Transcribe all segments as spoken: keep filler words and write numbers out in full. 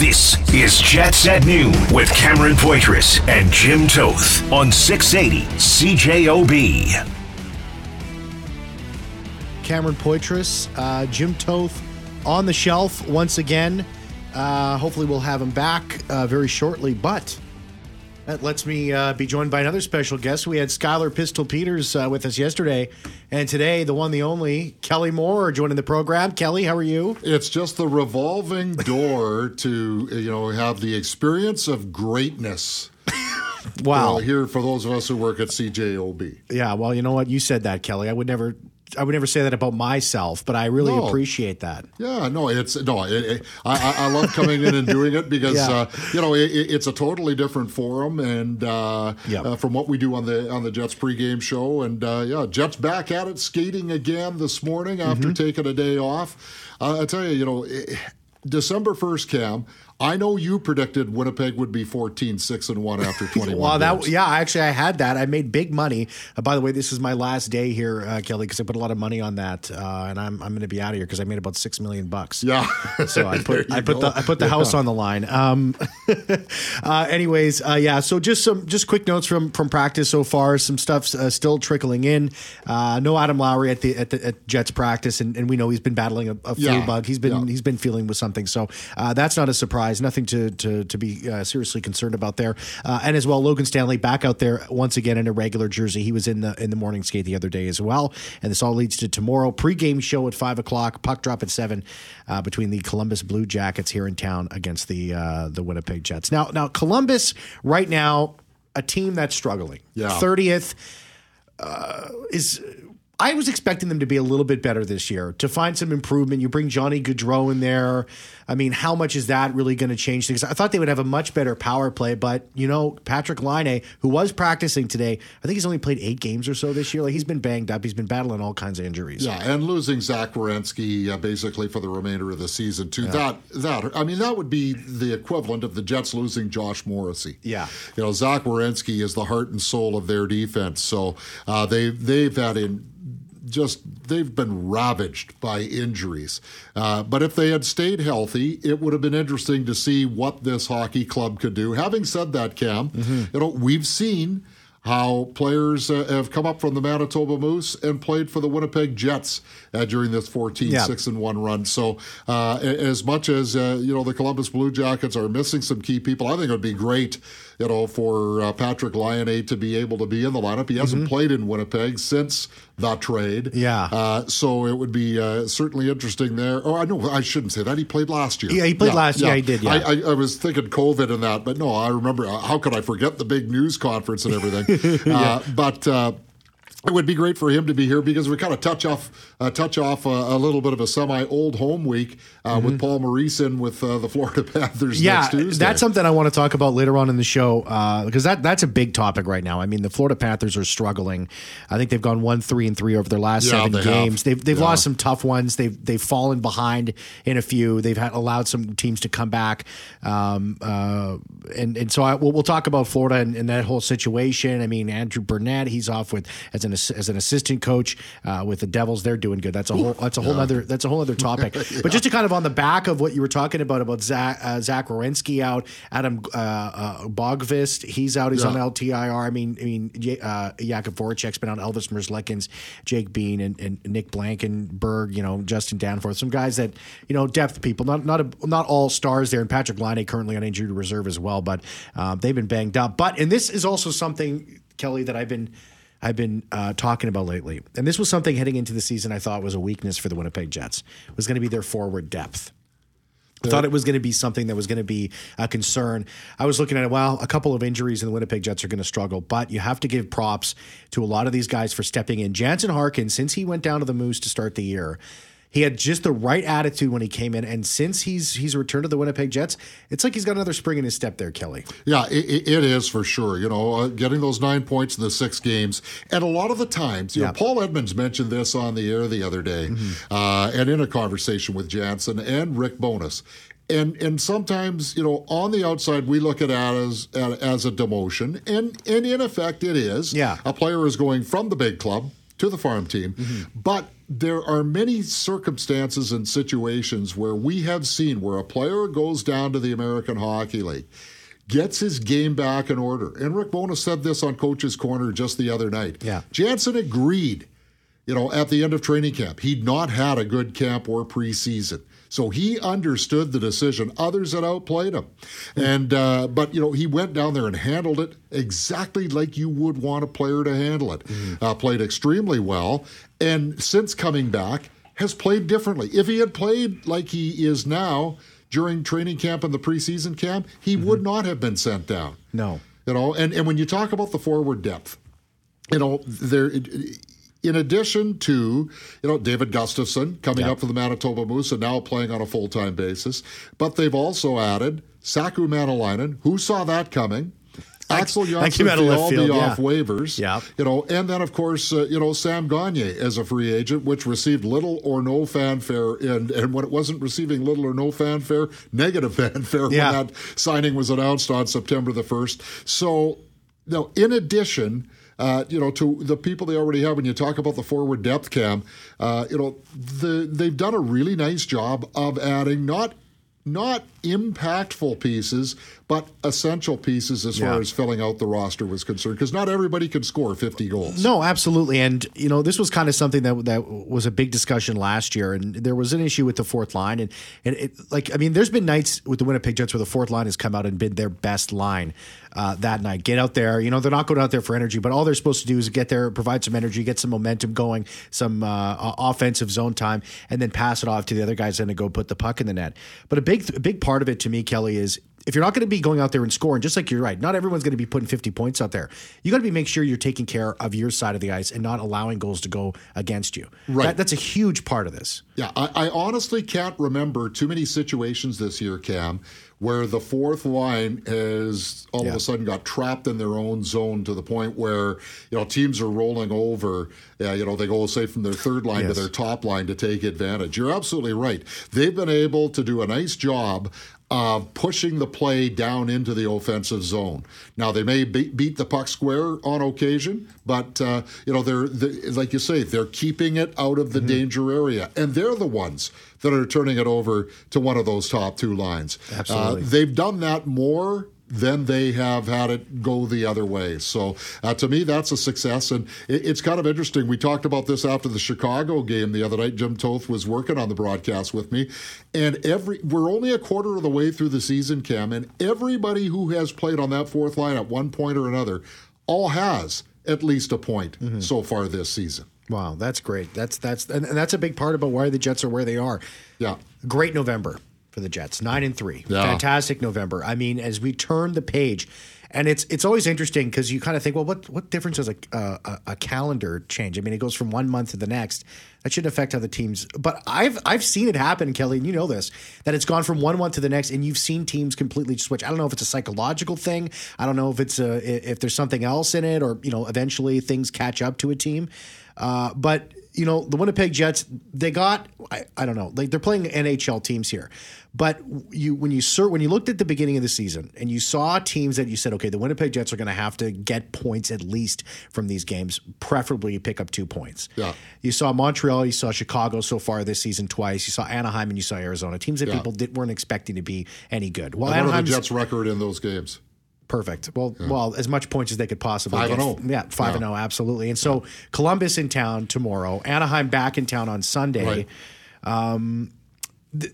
This is Jets at Noon with Cameron Poitras and Jim Toth on six eighty C J O B. Cameron Poitras, uh, Jim Toth on the shelf once again. Uh, hopefully we'll have him back uh, very shortly, but that lets me uh, be joined by another special guest. We had Skylar Pistol-Peters uh, with us yesterday, and today, the one, the only, Kelly Moore joining the program. Kelly, how are you? It's just the revolving door to, you know, have the experience of greatness. Wow. Well, here for those of us who work at C J O B. Yeah, well, you know what? You said that, Kelly. I would never... I would never say that about myself, but I really no. appreciate that. Yeah, no, it's no. It, it, I, I love coming in and doing it because yeah. uh, you know it, it's a totally different forum and uh, yep. uh, from what we do on the on the Jets pregame show. And uh, yeah, Jets back at it, skating again this morning after mm-hmm. taking a day off. Uh, I tell you, you know, it, December first, Cam. I know you predicted Winnipeg would be fourteen six and one after twenty-one Well, that, yeah, actually, I had that. I made big money. Uh, by the way, this is my last day here, uh, Kelly, because I put a lot of money on that, uh, and I'm I'm going to be out of here because I made about six million bucks. Yeah, so I put I put go. the I put the yeah. house on the line. Um, uh, anyways, uh, yeah. So just some just quick notes from from practice so far. Some stuff uh, still trickling in. Uh, no Adam Lowry at the at the at Jets practice, and, and we know he's been battling a, a flu yeah. bug. He's been yeah. he's been feeling with something, so uh, that's not a surprise. Nothing to to, to be uh, seriously concerned about there, uh, and as well, Logan Stanley back out there once again in a regular jersey. He was in the in the morning skate the other day as well, and this all leads to tomorrow pregame show at five o'clock, puck drop at seven uh, between the Columbus Blue Jackets here in town against the uh, the Winnipeg Jets. Now, now Columbus right now a team that's struggling. thirtieth yeah. uh, is. I was expecting them to be a little bit better this year, to find some improvement. You bring Johnny Gaudreau in there. I mean, how much is that really going to change things? I thought they would have a much better power play, but, you know, Patrick Lyonnais, who was practicing today, I think he's only played eight games or so this year. Like, he's been banged up. He's been battling all kinds of injuries. Yeah, and losing Zach Werenski uh, basically for the remainder of the season, too. Yeah. That, that I mean, that would be the equivalent of the Jets losing Josh Morrissey. Yeah. You know, Zach Werenski is the heart and soul of their defense, so uh, they, they've had in... Just they've been ravaged by injuries. Uh, but if they had stayed healthy, it would have been interesting to see what this hockey club could do. Having said that, Cam, mm-hmm. you know, we've seen how players uh, have come up from the Manitoba Moose and played for the Winnipeg Jets uh, during this fourteen six and one yeah. run. So uh, as much as, uh, you know, the Columbus Blue Jackets are missing some key people, I think it would be great, you know, for uh, Patrik Laine to be able to be in the lineup. He hasn't mm-hmm. played in Winnipeg since the trade. Yeah. Uh, so it would be uh, certainly interesting there. Oh, I know I shouldn't say that. He played last year. Yeah, he played yeah, last year. Yeah, he did, yeah. I, I, I was thinking COVID and that, but no, I remember. Uh, how could I forget the big news conference and everything? Uh, yeah. But uh, it would be great for him to be here because we kind of touch off uh, touch off uh, a little bit of a semi-old home week uh, mm-hmm. with Paul Maurice in with uh, the Florida Panthers yeah, next Tuesday. That's something I want to talk about later on in the show uh, because that that's a big topic right now. I mean, the Florida Panthers are struggling. I think they've gone one three and three over their last yeah, seven they games. Have. They've they've yeah. lost some tough ones. They've they've fallen behind in a few. They've had allowed some teams to come back. Um, uh, and and so I, we'll, we'll talk about Florida and, and that whole situation. I mean, Andrew Brunette, he's off with as an as an assistant coach uh, with the Devils. They're doing good. That's a whole that's a whole yeah. other that's a whole other topic. yeah. But just to kind of on the back of what you were talking about about Zach uh, Zach Werenski out, Adam uh, uh, Bogvist, he's out. He's yeah. on L T I R. I mean, I mean, uh, Jakub Voracek's been on. Elvis Merzlikens, Jake Bean, and, and Nick Blankenberg. You know, Justin Danforth. Some guys that you know depth people. Not not a, not all stars there. And Patrik Laine currently on injured reserve as well. But uh, they've been banged up. But and this is also something, Kelly, that I've been. I've been uh, talking about lately. And this was something heading into the season I thought was a weakness for the Winnipeg Jets. It was going to be their forward depth. I yeah. thought it was going to be something that was going to be a concern. I was looking at it, well, a couple of injuries in the Winnipeg Jets are going to struggle, but you have to give props to a lot of these guys for stepping in. Jansen Harkin, since he went down to the Moose to start the year, he had just the right attitude when he came in, and since he's he's returned to the Winnipeg Jets, it's like he's got another spring in his step there, Kelly. Yeah, it, it is for sure. You know, uh, getting those nine points in the six games, and a lot of the times, you yeah. know, Paul Edmonds mentioned this on the air the other day, mm-hmm. uh, and in a conversation with Jansen and Rick Bonus. And and sometimes, you know, on the outside, we look at that as, as a demotion, and, and in effect, it is. Yeah. A player is going from the big club to the farm team. Mm-hmm. But there are many circumstances and situations where we have seen where a player goes down to the American Hockey League, gets his game back in order. And Rick Bonus said this on Coach's Corner just the other night. Yeah. Jansen agreed, you know, at the end of training camp. He'd not had a good camp or preseason. So he understood the decision. Others had outplayed him. And uh, but, you know, he went down there and handled it exactly like you would want a player to handle it. Mm-hmm. Uh, played extremely well. And since coming back, has played differently. If he had played like he is now during training camp and the preseason camp, he mm-hmm. would not have been sent down. No. You know, and, and when you talk about the forward depth, you know, there... It, it, in addition to, you know, David Gustafsson coming yep. up for the Manitoba Moose and now playing on a full-time basis, but they've also added Saku Manalainen. Who saw that coming? Axel Jonsson-Fjällby yeah. off waivers. Yep. You know, and then, of course, uh, you know, Sam Gagner as a free agent, which received little or no fanfare. And, and when it wasn't receiving little or no fanfare, negative fanfare yeah. when that signing was announced on September the first. So, you know, in addition... Uh, you know, to the people they already have. When you talk about the forward depth, Cam, uh, you know, the, they've done a really nice job of adding not not impactful pieces, but essential pieces as yeah. far as filling out the roster was concerned, because not everybody can score fifty goals. No, absolutely. And, you know, this was kind of something that that was a big discussion last year, and there was an issue with the fourth line. And, and it, like, I mean, there's been nights with the Winnipeg Jets where the fourth line has come out and been their best line uh, that night. Get out there. You know, they're not going out there for energy, but all they're supposed to do is get there, provide some energy, get some momentum going, some uh, offensive zone time, and then pass it off to the other guys and to go put the puck in the net. But a big, a big part of it to me, Kelly, is if you're not going to be going out there and scoring, just like you're right, not everyone's going to be putting fifty points out there. You got to be make sure you're taking care of your side of the ice and not allowing goals to go against you. Right. That, that's a huge part of this. Yeah, I, I honestly can't remember too many situations this year, Cam, where the fourth line has all yeah. of a sudden got trapped in their own zone to the point where, you know, teams are rolling over. Uh, you know, they go, say, from their third line yes. to their top line to take advantage. You're absolutely right. They've been able to do a nice job of pushing the play down into the offensive zone. Now, they may be- beat the puck square on occasion, but, uh, you know, they're, they're like you say, they're keeping it out of the mm-hmm. danger area. And they're the ones that are turning it over to one of those top two lines. Absolutely. Uh, they've done that more than they have had it go the other way. So uh, to me, that's a success. And it, it's kind of interesting. We talked about this after the Chicago game the other night. Jim Toth was working on the broadcast with me. And every we're only a quarter of the way through the season, Cam, and everybody who has played on that fourth line at one point or another all has at least a point mm-hmm. so far this season. Wow, that's great. That's that's and that's a big part about why the Jets are where they are. Yeah. Great November for the Jets. Nine and three. Yeah. Fantastic November. I mean, as we turn the page, and it's it's always interesting because you kind of think, well, what, what difference does a, a a calendar change? I mean, it goes from one month to the next. That shouldn't affect how the teams, but I've I've seen it happen, Kelly, and you know this, that it's gone from one month to the next, and you've seen teams completely switch. I don't know if it's a psychological thing. I don't know if it's a, if there's something else in it, or, you know, eventually things catch up to a team. Uh, but you know, the Winnipeg Jets, they got, I, I don't know, like they're playing N H L teams here. But you, when you sur- when you looked at the beginning of the season and you saw teams that you said, okay, the Winnipeg Jets are going to have to get points at least from these games, preferably pick up two points. Yeah. You saw Montreal, you saw Chicago so far this season twice, you saw Anaheim, and you saw Arizona, teams that yeah. people did, weren't expecting to be any good. Well, and what are the Jets' record in those games? Perfect. Well, yeah. well, as much points as they could possibly five get. Five and oh. Yeah, five yeah. and oh, absolutely. And so Columbus in town tomorrow, Anaheim back in town on Sunday. Right. Um, th-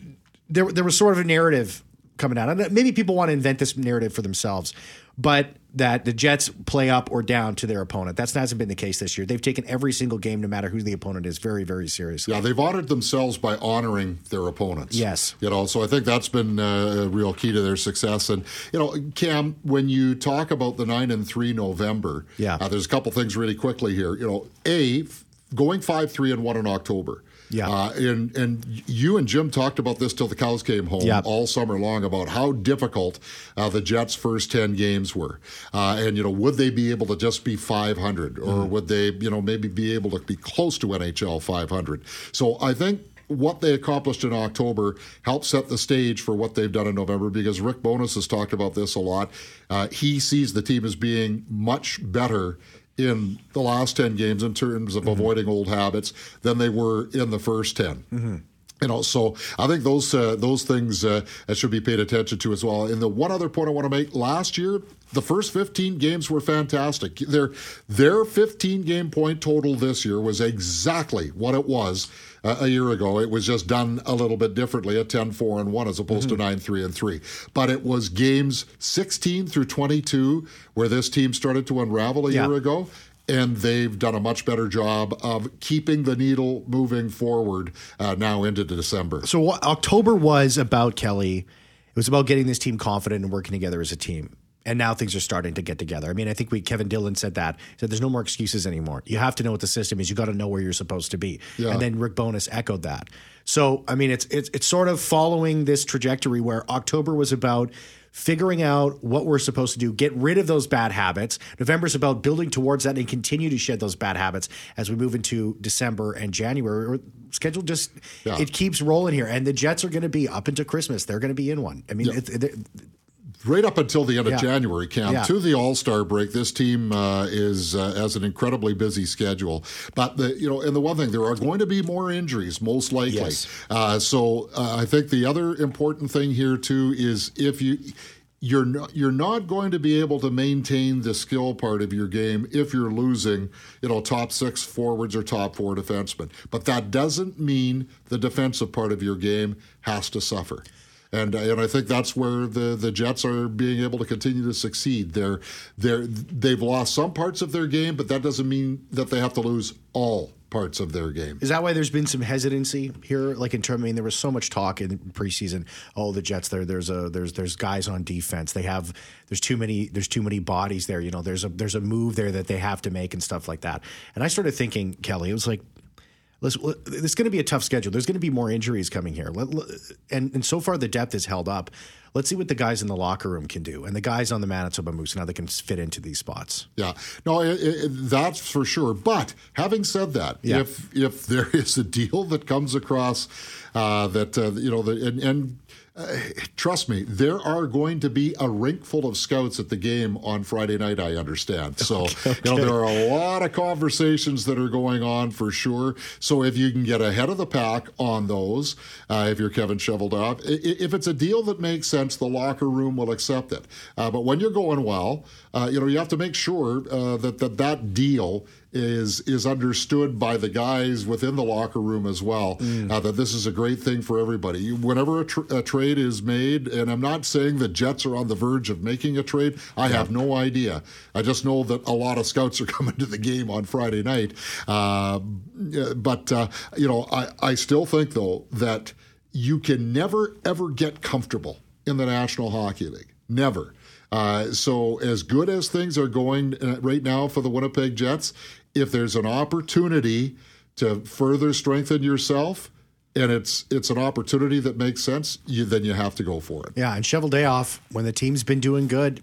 there, there was sort of a narrative coming out. And maybe people want to invent this narrative for themselves, but that the Jets play up or down to their opponent. That hasn't been the case this year. They've taken every single game, no matter who the opponent is, very, very seriously. Yeah, they've honored themselves by honoring their opponents. Yes. You know, so I think that's been uh, a real key to their success. And, you know, Cam, when you talk about the nine and three November, yeah. uh, there's a couple things really quickly here. You know, A, going five three and one in October. Yeah, uh, and and you and Jim talked about this till the cows came home yep. all summer long about how difficult uh, the Jets' first ten games were, uh, and you know would they be able to just be five hundred, or mm. would they you know maybe be able to be close to N H L five hundred? So I think what they accomplished in October helped set the stage for what they've done in November, because Rick Bonus has talked about this a lot. Uh, he sees the team as being much better in the last ten games in terms of mm-hmm. avoiding old habits than they were in the first ten. Mm-hmm. You know, so I think those uh, those things uh, should be paid attention to as well. And the one other point I want to make: last year, the first fifteen games were fantastic. Their their fifteen game point total this year was exactly what it was uh, a year ago. It was just done a little bit differently at ten four and one as opposed mm-hmm. to nine three and three. But it was games sixteen through twenty-two where this team started to unravel a yeah. year ago. And they've done a much better job of keeping the needle moving forward uh, now into December. So what October was about, Kelly, it was about getting this team confident and working together as a team. And now things are starting to get together. I mean, I think we Kevin Dillon said that. He said there's no more excuses anymore. You have to know what the system is. You got to know where you're supposed to be. Yeah. And then Rick Bonus echoed that. So, I mean, it's it's it's sort of following this trajectory where October was about figuring out what we're supposed to do, get rid of those bad habits. November's about building towards that and continue to shed those bad habits as we move into December and January. Our schedule just, yeah. it keeps rolling here. And the Jets are going to be up into Christmas. They're going to be in one. I mean, yeah. it, it, it, right up until the end yeah. of January, Cam, yeah. to the All-Star break, this team uh, is uh, has an incredibly busy schedule. But, the you know, and the one thing, there are going to be more injuries, most likely. Yes. Uh, so uh, I think the other important thing here, too, is if you... You're not, you're not going to be able to maintain the skill part of your game if you're losing, you know, top six forwards or top four defensemen. But that doesn't mean the defensive part of your game has to suffer. And and I think that's where the, the Jets are being able to continue to succeed. They're they're they've lost some parts of their game, but that doesn't mean that they have to lose all parts of their game. Is that why there's been some hesitancy here? Like in terms, I mean, there was so much talk in preseason. Oh, the Jets, there, there's a, there's, there's guys on defense. They have, there's too many, there's too many bodies there. You know, there's a, there's a move there that they have to make and stuff like that. And I started thinking, Kelly, it was like, let's. It's going to be a tough schedule. There's going to be more injuries coming here. Let, and and so far the depth is held up. Let's see what the guys in the locker room can do and the guys on the Manitoba Moose and how they can fit into these spots. Yeah, no, it, it, that's for sure. But having said that, yeah. if if there is a deal that comes across uh, that uh, you know the, and. and Uh, trust me, there are going to be a rink full of scouts at the game on Friday night, I understand. So, okay, okay. you know, there are a lot of conversations that are going on for sure. So if you can get ahead of the pack on those, uh, if you're Kevin Cheveldayoff, if it's a deal that makes sense, the locker room will accept it. Uh, but when you're going well, uh, you know, you have to make sure uh, that, that that deal is is understood by the guys within the locker room as well, mm. uh, that this is a great thing for everybody. You, whenever a, tr- a trade is made, and I'm not saying the Jets are on the verge of making a trade, I yeah. have no idea. I just know that a lot of scouts are coming to the game on Friday night. Uh, but, uh, you know, I, I still think, though, that you can never, ever get comfortable in the National Hockey League. Never. Uh, so as good as things are going right now for the Winnipeg Jets, if there's an opportunity to further strengthen yourself, and it's it's an opportunity that makes sense, you, then you have to go for it. Yeah, and Cheveldayoff, when the team's been doing good,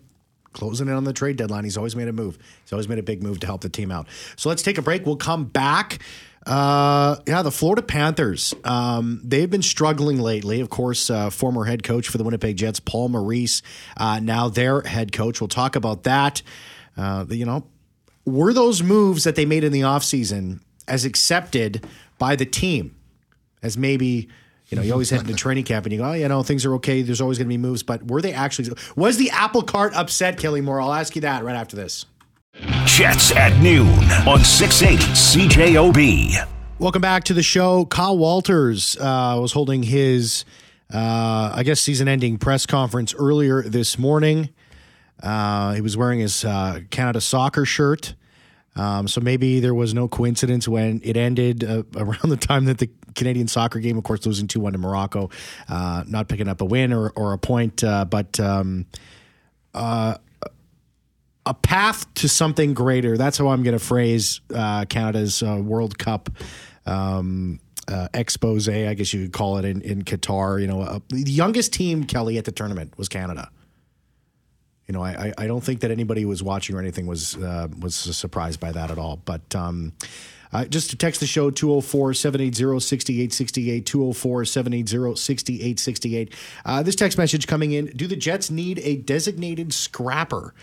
closing in on the trade deadline, he's always made a move. He's always made a big move to help the team out. So let's take a break. We'll come back. Uh, yeah, the Florida Panthers, um, they've been struggling lately. Of course, uh, former head coach for the Winnipeg Jets, Paul Maurice, uh, now their head coach. We'll talk about that. Uh, you know, were those moves that they made in the offseason as accepted by the team as maybe, you know, you always head into training camp and you go, oh, you know, things are okay. There's always going to be moves. But were they actually, was the apple cart upset, Kelly Moore? I'll ask you that right after this. Jets at noon on six eighty C J O B. Welcome back to the show. Kyle Walters uh, was holding his, uh, I guess, season-ending press conference earlier this morning. Uh, he was wearing his uh, Canada soccer shirt. Um, so maybe there was no coincidence when it ended uh, around the time that the Canadian soccer game, of course, losing two one to Morocco, uh, not picking up a win or, or a point, uh, but... Um, uh, A path to something greater. That's how I'm going to phrase uh, Canada's uh, World Cup um, uh, expose, I guess you could call it, in, in Qatar. You know, uh, the youngest team, Kelly, at the tournament was Canada. You know, I, I don't think that anybody who was watching or anything was uh, was surprised by that at all. But um, uh, just to text the show, two oh four, seven eight zero, six eight six eight, two oh four, seven eight zero, six eight six eight. Uh, this text message coming in: do the Jets need a designated scrapper?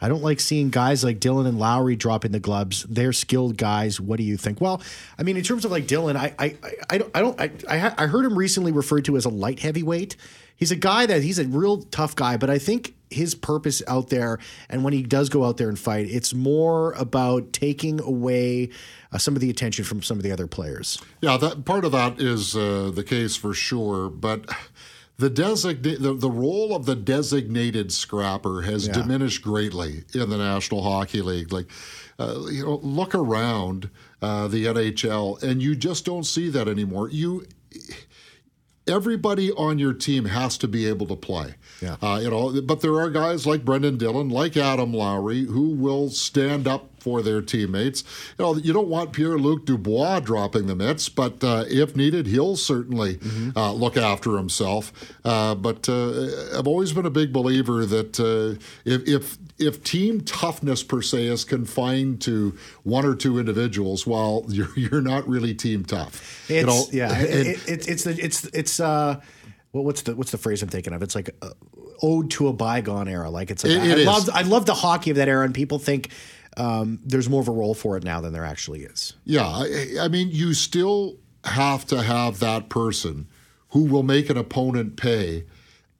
I don't like seeing guys like Dylan and Lowry dropping the gloves. They're skilled guys. What do you think? Well, I mean, in terms of like Dylan, I I I don't I don't I I heard him recently referred to as a light heavyweight. He's a guy that he's a real tough guy, but I think his purpose out there, and when he does go out there and fight, it's more about taking away uh, some of the attention from some of the other players. Yeah, that part of that is uh, the case for sure, but the design the, the role of the designated scrapper has yeah. diminished greatly in the National Hockey League. Like, uh, you know, look around uh, the N H L, and you just don't see that anymore. You. Everybody on your team has to be able to play. Yeah. Uh, you know, but there are guys like Brendan Dillon, like Adam Lowry, who will stand up for their teammates. You know, you don't want Pierre-Luc Dubois dropping the mitts, but uh, if needed, he'll certainly mm-hmm. uh, look after himself. Uh, but uh, I've always been a big believer that uh, if, if if team toughness per se is confined to one or two individuals, well, you're you're not really team tough. It's, you know, yeah, and, it, it, it's the, it's it's uh, well, what's the what's the phrase I'm thinking of? It's like uh, ode to a bygone era. Like it's like, it, I, it I love I love the hockey of that era, and people think. Um, there's more of a role for it now than there actually is. Yeah, I, I mean, you still have to have that person who will make an opponent pay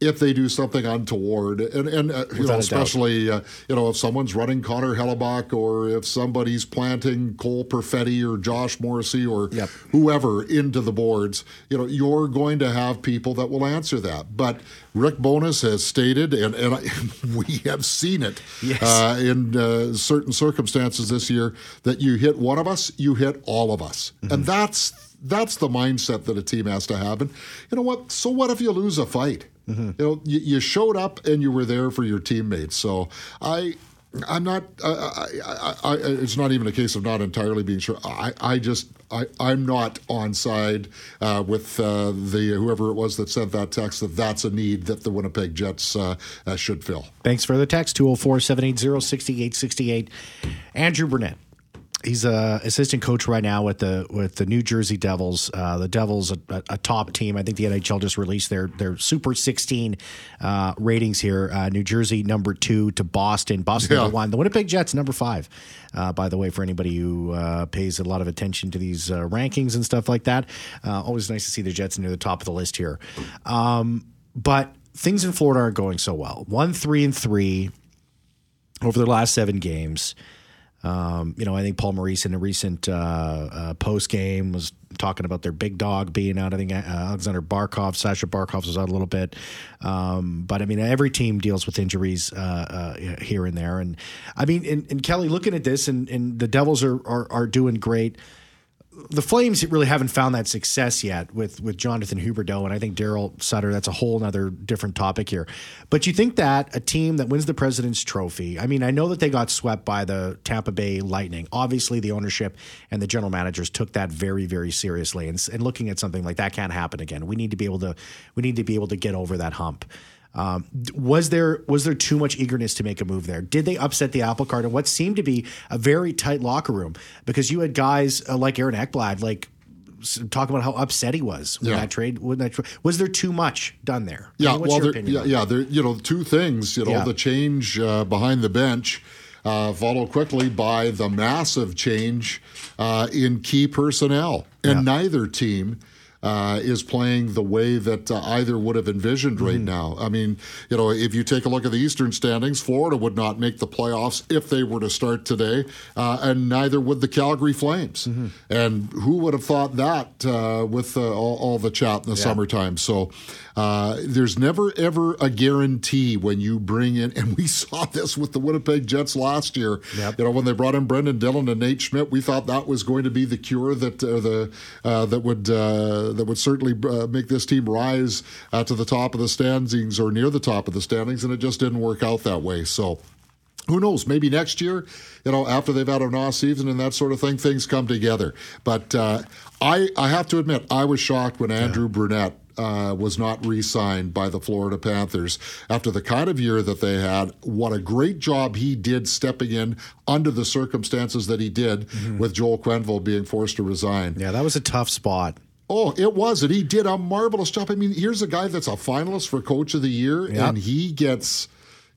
if they do something untoward, and, and uh, you know, especially uh, you know, if someone's running Connor Hellebuyck or if somebody's planting Cole Perfetti or Josh Morrissey or yep. whoever into the boards, you know, you're going to have people that will answer that. But Rick Bonus has stated, and, and I, we have seen it yes. uh, in uh, certain circumstances this year, that you hit one of us, you hit all of us, mm-hmm. and that's that's the mindset that a team has to have. And you know what? So what if you lose a fight? Mm-hmm. You know, you, you showed up and you were there for your teammates. So I, I'm not. Uh, I, I, I, it's not even a case of not entirely being sure. I, I just, I, I'm not on side uh, with uh, the whoever it was that sent that text that that's a need that the Winnipeg Jets uh, uh, should fill. Thanks for the text two oh four, seven eighty, sixty-eight sixty-eight. Andrew Brunette. He's a assistant coach right now with the with the New Jersey Devils. Uh, the Devils, a, a top team. I think the N H L just released their their Super sixteen uh, ratings here. Uh, New Jersey number two to Boston. Boston yeah. number one. The Winnipeg Jets number five. Uh, by the way, for anybody who uh, pays a lot of attention to these uh, rankings and stuff like that, uh, always nice to see the Jets near the top of the list here. Um, but things in Florida aren't going so well. One three and three over the last seven games. Um, you know, I think Paul Maurice in a recent uh, uh, post game was talking about their big dog being out. I think uh, Alexander Barkov, Sasha Barkov was out a little bit. Um, but I mean, every team deals with injuries uh, uh, here and there. And I mean, and, and Kelly, looking at this, and, and the Devils are, are are doing great. The Flames really haven't found that success yet with with Jonathan Huberdeau, and I think Daryl Sutter. That's a whole other different topic here. But you think that a team that wins the President's Trophy, I mean, I know that they got swept by the Tampa Bay Lightning. Obviously, the ownership and the general managers took that very, very seriously. And, and looking at something like that can't happen again. We need to be able to we need to be able to get over that hump. Um, was there was there too much eagerness to make a move there? Did they upset the apple cart in what seemed to be a very tight locker room? Because you had guys uh, like Aaron Ekblad, like talking about how upset he was when yeah. that trade. When that tra- was there too much done there? Yeah, I mean, what's well, your there, yeah, yeah. There, you know, two things. You know, yeah. the change uh, behind the bench. Uh, followed quickly by the massive change uh, in key personnel, and yeah. neither team. Uh, is playing the way that uh, either would have envisioned right mm-hmm. now. I mean, you know, if you take a look at the Eastern standings, Florida would not make the playoffs if they were to start today, uh, and neither would the Calgary Flames. Mm-hmm. And who would have thought that uh, with uh, all, all the chat in the yeah. summertime? So uh, there's never, ever a guarantee when you bring in, and we saw this with the Winnipeg Jets last year. Yep. You know, when they brought in Brendan Dillon and Nate Schmidt, we thought that was going to be the cure that uh, the uh, that would... Uh, that would certainly uh, make this team rise uh, to the top of the standings or near the top of the standings, and it just didn't work out that way. So who knows? Maybe next year, you know, after they've had an off season and that sort of thing, things come together. But uh, I, I have to admit, I was shocked when Andrew yeah. Brunette Uh, was not re-signed by the Florida Panthers after the kind of year that they had. What a great job he did stepping in under the circumstances that he did mm-hmm. with Joel Quenneville being forced to resign. Yeah, that was a tough spot. Oh, it was. And he did a marvelous job. I mean, here's a guy that's a finalist for Coach of the Year, yep. and he gets...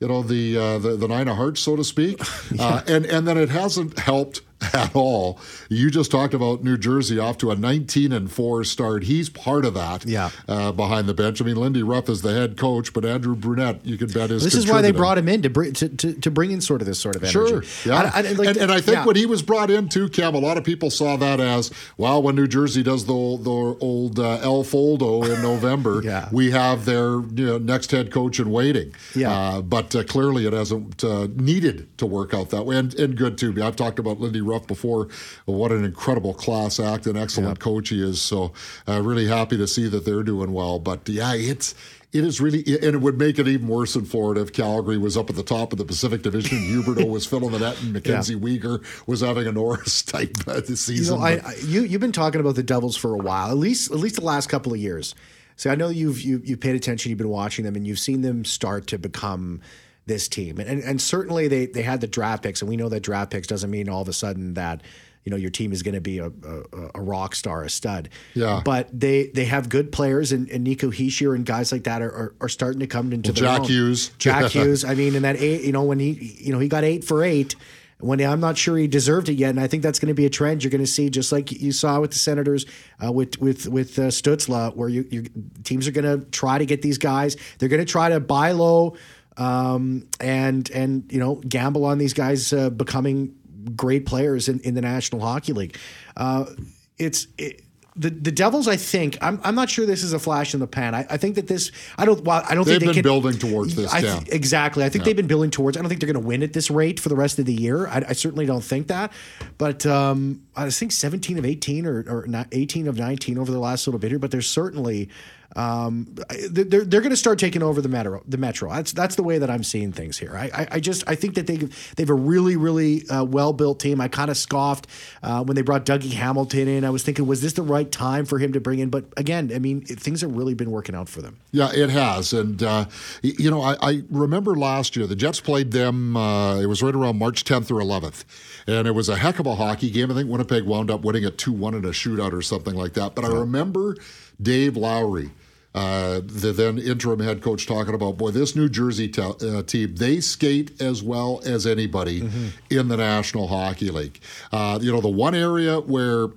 you know, the uh, the, the nine of hearts, so to speak. yeah. uh, and and then it hasn't helped at all. You just talked about New Jersey off to a nineteen and four start. He's part of that. Yeah. Uh, behind the bench. I mean, Lindy Ruff is the head coach, but Andrew Brunette, you can bet, is. This is why they brought him in to bring to, to, to bring in sort of this sort of energy. Sure. Yeah. I, I, like, and, and I think yeah. when he was brought in too, Cam, a lot of people saw that as, well, when New Jersey does the old, the old uh, El Foldo in November, yeah. we have their you know, next head coach in waiting. Yeah. Uh, but uh, clearly it hasn't uh, needed to work out that way, and, and good too. I've talked about Lindy Ruff before. What an incredible class act and excellent yep. coach he is. So uh, really happy to see that they're doing well. But yeah, it's it is really, and it would make it even worse in Florida if Calgary was up at the top of the Pacific Division. Huberdeau was filling the net, and Mackenzie yeah. Weegar was having a Norris type uh, this season. You know, I, I, you you've been talking about the Devils for a while, at least at least the last couple of years. So I know you've you, you've paid attention. You've been watching them, and you've seen them start to become this team. And, and and certainly they they had the draft picks, and we know that draft picks doesn't mean all of a sudden that, you know, your team is going to be a, a a rock star, a stud. Yeah. But they they have good players, and, and Nico Hischier and guys like that are are, are starting to come into well, their Jack own. Hughes. Jack Hughes. I mean, and that eight, you know, when he you know, he got eight for eight. When I'm not sure he deserved it yet, and I think that's going to be a trend you're going to see, just like you saw with the Senators, uh, with with with uh, Stützle, where you your teams are going to try to get these guys. They're going to try to buy low, um, and and you know gamble on these guys uh, becoming great players in, in the National Hockey League. Uh, it's it, the the Devils. I think I'm I'm not sure this is a flash in the pan. I, I think that this I don't well, I don't they've think they've been can, building towards this. I th- exactly. I think yeah. they've been building towards. I don't think they're going to win at this rate for the rest of the year. I, I certainly don't think that. But um, I think seventeen of eighteen or or not eighteen of nineteen over the last little bit here. But there's certainly. Um, they're they're going to start taking over the metro. The metro. That's that's the way that I'm seeing things here. I I, I just I think that they they've a really really uh, well built team. I kind of scoffed uh, when they brought Dougie Hamilton in. I was thinking, was this the right time for him to bring in? But again, I mean, it, things have really been working out for them. Yeah, it has. And uh, you know, I, I remember last year the Jets played them. Uh, it was right around March tenth or eleventh, and it was a heck of a hockey game. I think Winnipeg wound up winning it two one in a shootout or something like that. But I remember Dave Lowry, Uh, the then interim head coach, talking about, boy, this New Jersey te- uh, team, they skate as well as anybody mm-hmm. in the National Hockey League. Uh, you know, the one area where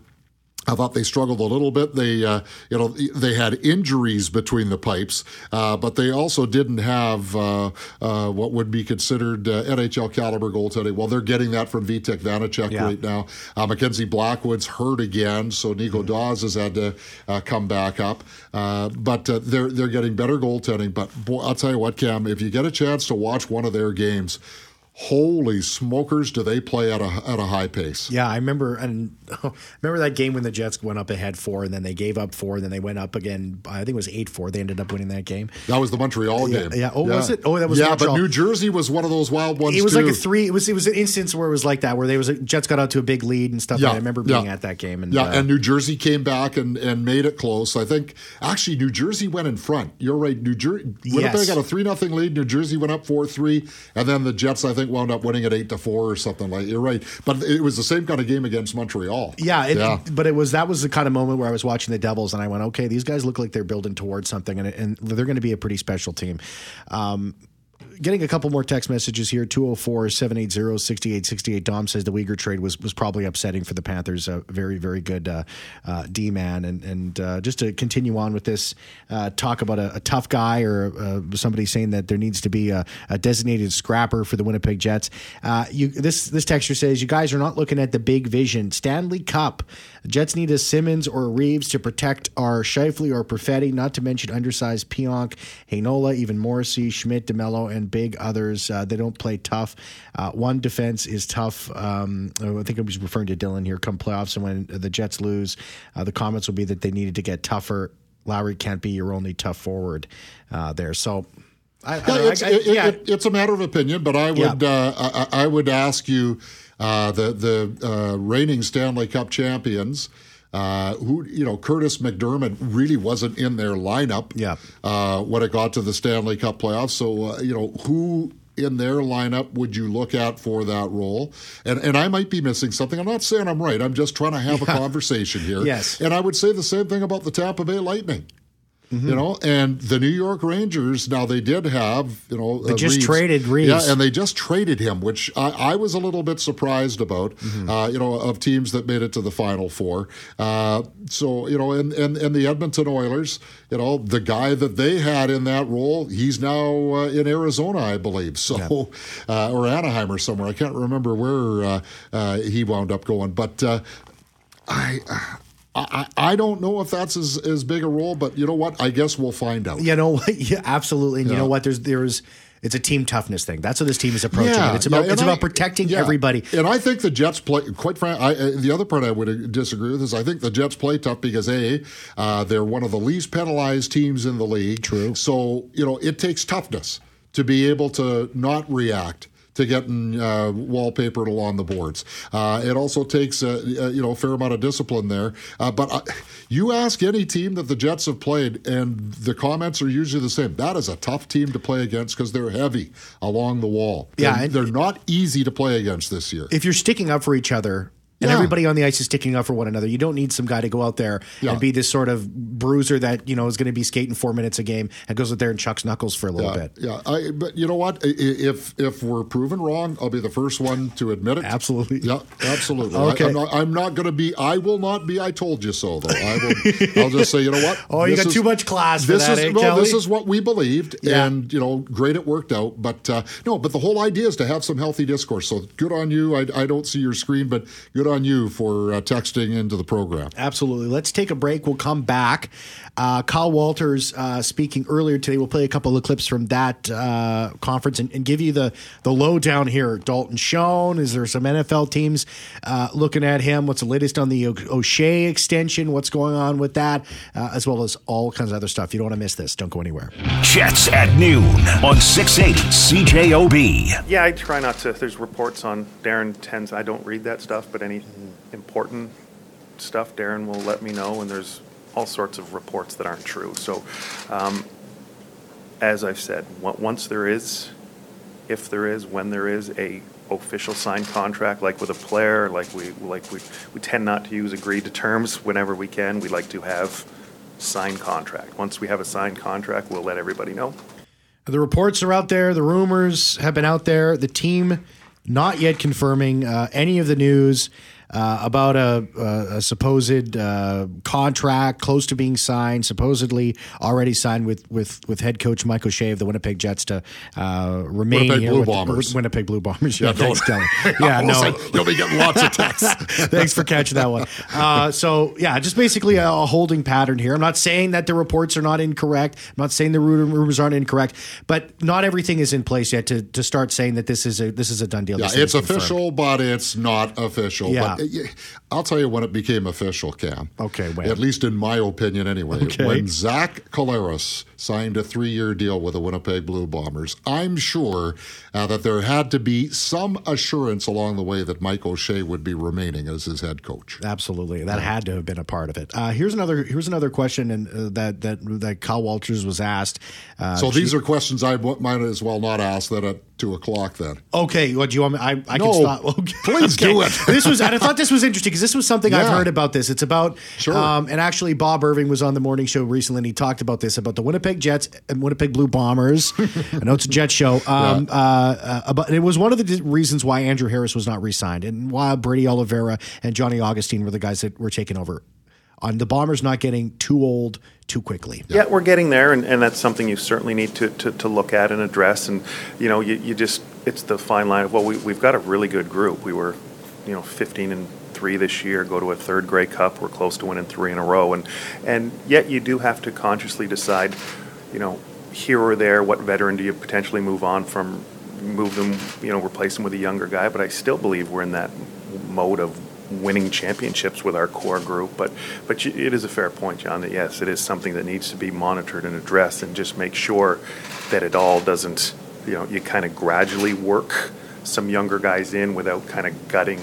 I thought they struggled a little bit. They, uh, you know, they had injuries between the pipes, uh, but they also didn't have uh, uh, what would be considered uh, N H L caliber goaltending. Well, they're getting that from Vitek Vanacek yeah. right now. Uh, Mackenzie Blackwood's hurt again, so Nico mm-hmm. Dawes has had to uh, come back up. Uh, but uh, they're they're getting better goaltending. But boy, I'll tell you what, Cam, if you get a chance to watch one of their games, holy smokers, do they play at a at a high pace. Yeah, I remember and oh, remember that game when the Jets went up ahead four, and then they gave up four, and then they went up again. I think it was eight four. They ended up winning that game. That was the Montreal game. Yeah. yeah. Oh, yeah. was it? Oh, that was yeah. Montreal. But New Jersey was one of those wild ones. It was too. like a three. It was it was an instance where it was like that, where they was a, Jets got out to a big lead and stuff. Yeah. And I remember being yeah. at that game. And, yeah, uh, and New Jersey came back and, and made it close. I think actually New Jersey went in front. You're right. New Jersey Winnipeg yes. got a three nothing lead. New Jersey went up four three, and then the Jets, I think, wound up winning at eight to four or something like. You're right, but it was the same kind of game against Montreal. Yeah, it, yeah. but it was that was the kind of moment where I was watching the Devils and I went, okay, these guys look like they're building towards something, and, and they're going to be a pretty special team. Um, Getting a couple more text messages here. two oh four, seven eight zero, six eight six eight. Dom says the Weegar trade was was probably upsetting for the Panthers. A uh, very, very good uh, uh, D-man. And and uh, just to continue on with this, uh, talk about a, a tough guy or uh, somebody saying that there needs to be a, a designated scrapper for the Winnipeg Jets. Uh, you This this texter says, you guys are not looking at the big vision. Stanley Cup. Jets need a Simmons or a Reeves to protect our Scheifele or Perfetti, not to mention undersized Pionk, Heinola, even Morrissey, Schmidt, DeMello, and big others. Uh, they don't play tough. Uh, one defense is tough. Um, I think I was referring to Dylan here. Come playoffs, and when the Jets lose, uh, the comments will be that they needed to get tougher. Lowry can't be your only tough forward uh, there. So I, yeah, I, it's, I, I, it, yeah. it, it's a matter of opinion, but I would yeah. uh, I, I would ask you uh, the the uh, reigning Stanley Cup champions. Uh, who you know, Curtis McDermott really wasn't in their lineup yeah. uh, when it got to the Stanley Cup playoffs. So uh, you know, who in their lineup would you look at for that role? And and I might be missing something. I'm not saying I'm right. I'm just trying to have yeah. a conversation here. Yes. And I would say the same thing about the Tampa Bay Lightning. Mm-hmm. You know, and the New York Rangers, now they did have, you know, they just Reeves. traded Reeves. Yeah, and they just traded him, which I, I was a little bit surprised about, mm-hmm. uh, you know, of teams that made it to the Final Four. Uh, so, you know, and, and, and the Edmonton Oilers, you know, the guy that they had in that role, he's now uh, in Arizona, I believe, so yeah. uh, or Anaheim or somewhere. I can't remember where uh, uh, he wound up going, but uh, I... Uh, I, I don't know if that's as, as big a role, but you know what? I guess we'll find out. You know what? Yeah, absolutely. And yeah. you know what? There's there's it's a team toughness thing. That's how this team is approaching yeah, it. It's about yeah, it's I, about protecting yeah. everybody. And I think the Jets play. Quite frankly, the other part I would disagree with is I think the Jets play tough because a uh, they're one of the least penalized teams in the league. True. So you know it takes toughness to be able to not react to getting uh, wallpapered along the boards. Uh, it also takes a, a you know a fair amount of discipline there. Uh, but I, you ask any team that the Jets have played, and the comments are usually the same. That is a tough team to play against because they're heavy along the wall. Yeah, and, they're not easy to play against this year. If you're sticking up for each other, and yeah. everybody on the ice is sticking up for one another. You don't need some guy to go out there yeah. and be this sort of bruiser that, you know, is going to be skating four minutes a game and goes out there and chucks knuckles for a little yeah. bit. Yeah, I, but you know what? If if we're proven wrong, I'll be the first one to admit it. Absolutely. Yeah, absolutely. Okay. I, I'm not, I'm not going to be, I will not be, I told you so, though. I will, I'll just say, you know what? Oh, you got is, too much class for this that, is, eh, no, Kelly? This is what we believed, yeah. and, you know, great it worked out. But, uh, no, but the whole idea is to have some healthy discourse. So good on you. I, I don't see your screen, but good on you for uh, texting into the program. Absolutely. Let's take a break. We'll come back. Uh, Kyle Walters uh, speaking earlier today. We'll play a couple of clips from that uh, conference and, and give you the, the lowdown here. Dalton Schoen, is there some N F L teams uh, looking at him? What's the latest on the O'Shea extension? What's going on with that? Uh, as well as all kinds of other stuff. You don't want to miss this. Don't go anywhere. Jets at noon on six eighty C J O B. Yeah, I try not to. There's reports on Darren Tens. I don't read that stuff, but any important stuff, Darren will let me know, and there's all sorts of reports that aren't true. So, um, as I've said, once there is, if there is, when there is a official signed contract, like with a player, like we like we we tend not to use agreed to terms whenever we can. We like to have signed contract. Once we have a signed contract, we'll let everybody know. The reports are out there. The rumors have been out there. The team not yet confirming uh, any of the news uh, about a, a, a supposed uh, contract close to being signed, supposedly already signed with, with, with head coach Mike O'Shea of the Winnipeg Jets to uh, remain Winnipeg here. Blue with Bombers. The Winnipeg Blue Bombers. Yeah, yeah, thanks, Kelly. Yeah, no. You'll be getting lots of texts. Thanks for catching that one. Uh, so, yeah, just basically a, a holding pattern here. I'm not saying that the reports are not incorrect. I'm not saying the rumors aren't incorrect, but not everything is in place yet to, to start saying that this is a this is a done deal. Yeah, it's official, confirmed. But it's not official. Yeah. But I'll tell you when it became official, Cam. Okay, when? At least in my opinion anyway. Okay. When Zach Collaros signed a three-year deal with the Winnipeg Blue Bombers, I'm sure uh, that there had to be some assurance along the way that Mike O'Shea would be remaining as his head coach. Absolutely. That had to have been a part of it. Uh, here's another Here's another question and uh, that, that, that Kyle Walters was asked. Uh, so these she, are questions I might as well not ask that at two o'clock then. Okay. What do you want me? I, I no, can stop. Okay. Please okay. do it. This was... I thought this was interesting because this was something yeah. I've heard about this. It's about, sure. um, and actually Bob Irving was on the morning show recently and he talked about this, about the Winnipeg Jets and Winnipeg Blue Bombers. I know it's a Jet show. Um, yeah. uh, about, it was one of the reasons why Andrew Harris was not re-signed and why Brady Oliveira and Johnny Augustine were the guys that were taking over. On the Bombers not getting too old too quickly. Yeah, yeah we're getting there, and, and that's something you certainly need to, to, to look at and address. And, you know, you, you just, it's the fine line of, well, we, we've got a really good group. We were... you know, fifteen and three this year, go to a third Grey Cup, we're close to winning three in a row. And and yet you do have to consciously decide, you know, here or there, what veteran do you potentially move on from, move them, you know, replace them with a younger guy. But I still believe we're in that mode of winning championships with our core group. But, but it is a fair point, John, that yes, it is something that needs to be monitored and addressed and just make sure that it all doesn't, you know, you kind of gradually work some younger guys in without kind of gutting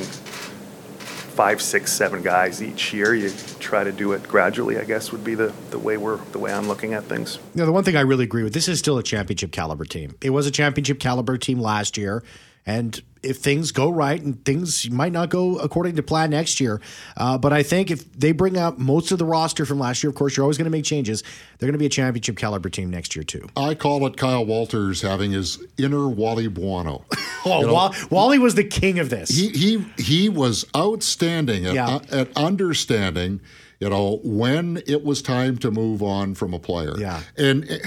five, six, seven guys each year. You try to do it gradually, I guess, would be the, the way we're the way I'm looking at things. You know, the one thing I really agree with, this is still a championship caliber team. It was a championship caliber team last year. And if things go right, and things might not go according to plan next year, uh, but I think if they bring out most of the roster from last year, of course, you're always going to make changes. They're going to be a championship caliber team next year, too. I call it Kyle Walters having his inner Wally Buono. oh, you know, Wally, Wally was the king of this. He he, he was outstanding at, yeah. uh, at understanding, you know, when it was time to move on from a player. Yeah. And it,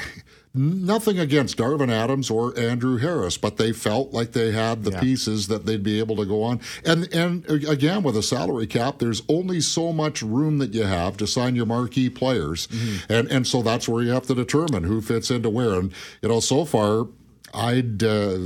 nothing against Darvin Adams or Andrew Harris, but they felt like they had the yeah. pieces that they'd be able to go on. And and again, with a salary cap, there's only so much room that you have to sign your marquee players. Mm-hmm. And and so that's where you have to determine who fits into where. And, you know, so far, I'd, uh,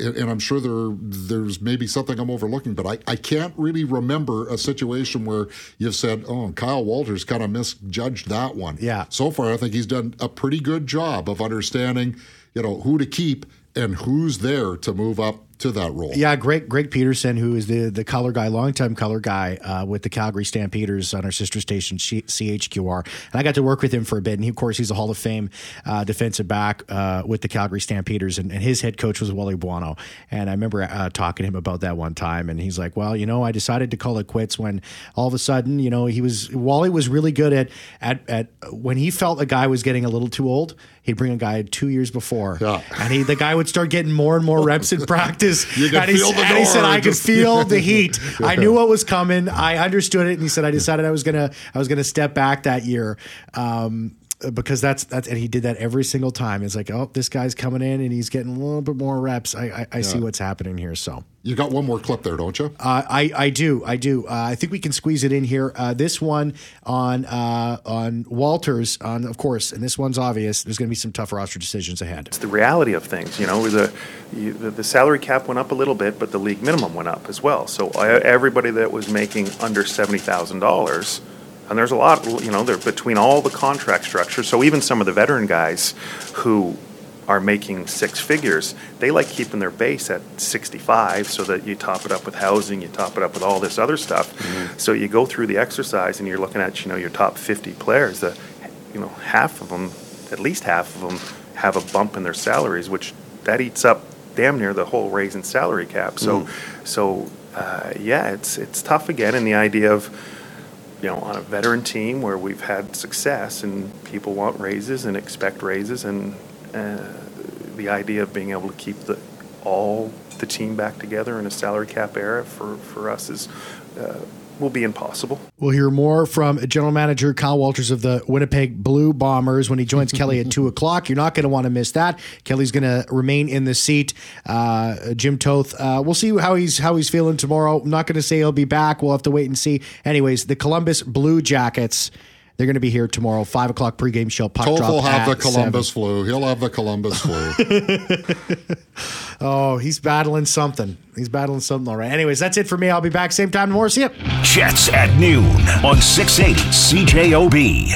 and I'm sure there there's maybe something I'm overlooking, but I, I can't really remember a situation where you've said, oh, Kyle Walters kind of misjudged that one. Yeah. So far, I think he's done a pretty good job of understanding, you know, who to keep and who's there to move up to that role. Yeah, Greg, Greg Peterson, who is the, the color guy, longtime color guy uh, with the Calgary Stampeders on our sister station, C H Q R. And I got to work with him for a bit. And, he, of course, he's a Hall of Fame uh, defensive back uh, with the Calgary Stampeders. And, and his head coach was Wally Buono. And I remember uh, talking to him about that one time. And he's like, well, you know, I decided to call it quits when all of a sudden, you know, he was Wally was really good at, at, at when he felt a guy was getting a little too old, he'd bring a guy two years before. Yeah. And he the guy would start getting more and more reps in practice. You and, he, and he said, I just, could feel the heat. Yeah. I knew what was coming. I understood it. And he said, I decided I was gonna, I was gonna step back that year. Um, Because that's that's and he did that every single time. It's like, oh, this guy's coming in and he's getting a little bit more reps. I I, I yeah. see what's happening here. So you got one more clip there, don't you? Uh, I I do I do. Uh, I think we can squeeze it in here. Uh, this one on uh, on Walters on of course, and this one's obvious. There's going to be some tough roster decisions ahead. It's the reality of things, you know. The you, the, the salary cap went up a little bit, but the league minimum went up as well. So everybody that was making under seventy thousand dollars. And there's a lot, you know, they're between all the contract structures. So even some of the veteran guys who are making six figures, they like keeping their base at sixty-five so that you top it up with housing, you top it up with all this other stuff. Mm-hmm. So you go through the exercise and you're looking at, you know, your top fifty players. The, you know, half of them, at least half of them, have a bump in their salaries, which that eats up damn near the whole raise in salary cap. So, mm. so uh, yeah, it's it's tough again. And the idea of, you know, on a veteran team where we've had success and people want raises and expect raises, and uh, the idea of being able to keep the all the team back together in a salary cap era for, for us is uh, will be impossible. We'll hear more from General Manager Kyle Walters of the Winnipeg Blue Bombers when he joins Kelly at two o'clock. You're not going to want to miss that. Kelly's going to remain in the seat. Uh, Jim Toth, uh, we'll see how he's how he's feeling tomorrow. I'm not going to say he'll be back. We'll have to wait and see. Anyways, the Columbus Blue Jackets, they're going to be here tomorrow, five o'clock pregame show. Puck Toth drop will have the Columbus seven. Flu. He'll have the Columbus flu. Oh, he's battling something. He's battling something, all right. Anyways, that's it for me. I'll be back same time tomorrow. See ya. Jets at noon on six eighty C J O B.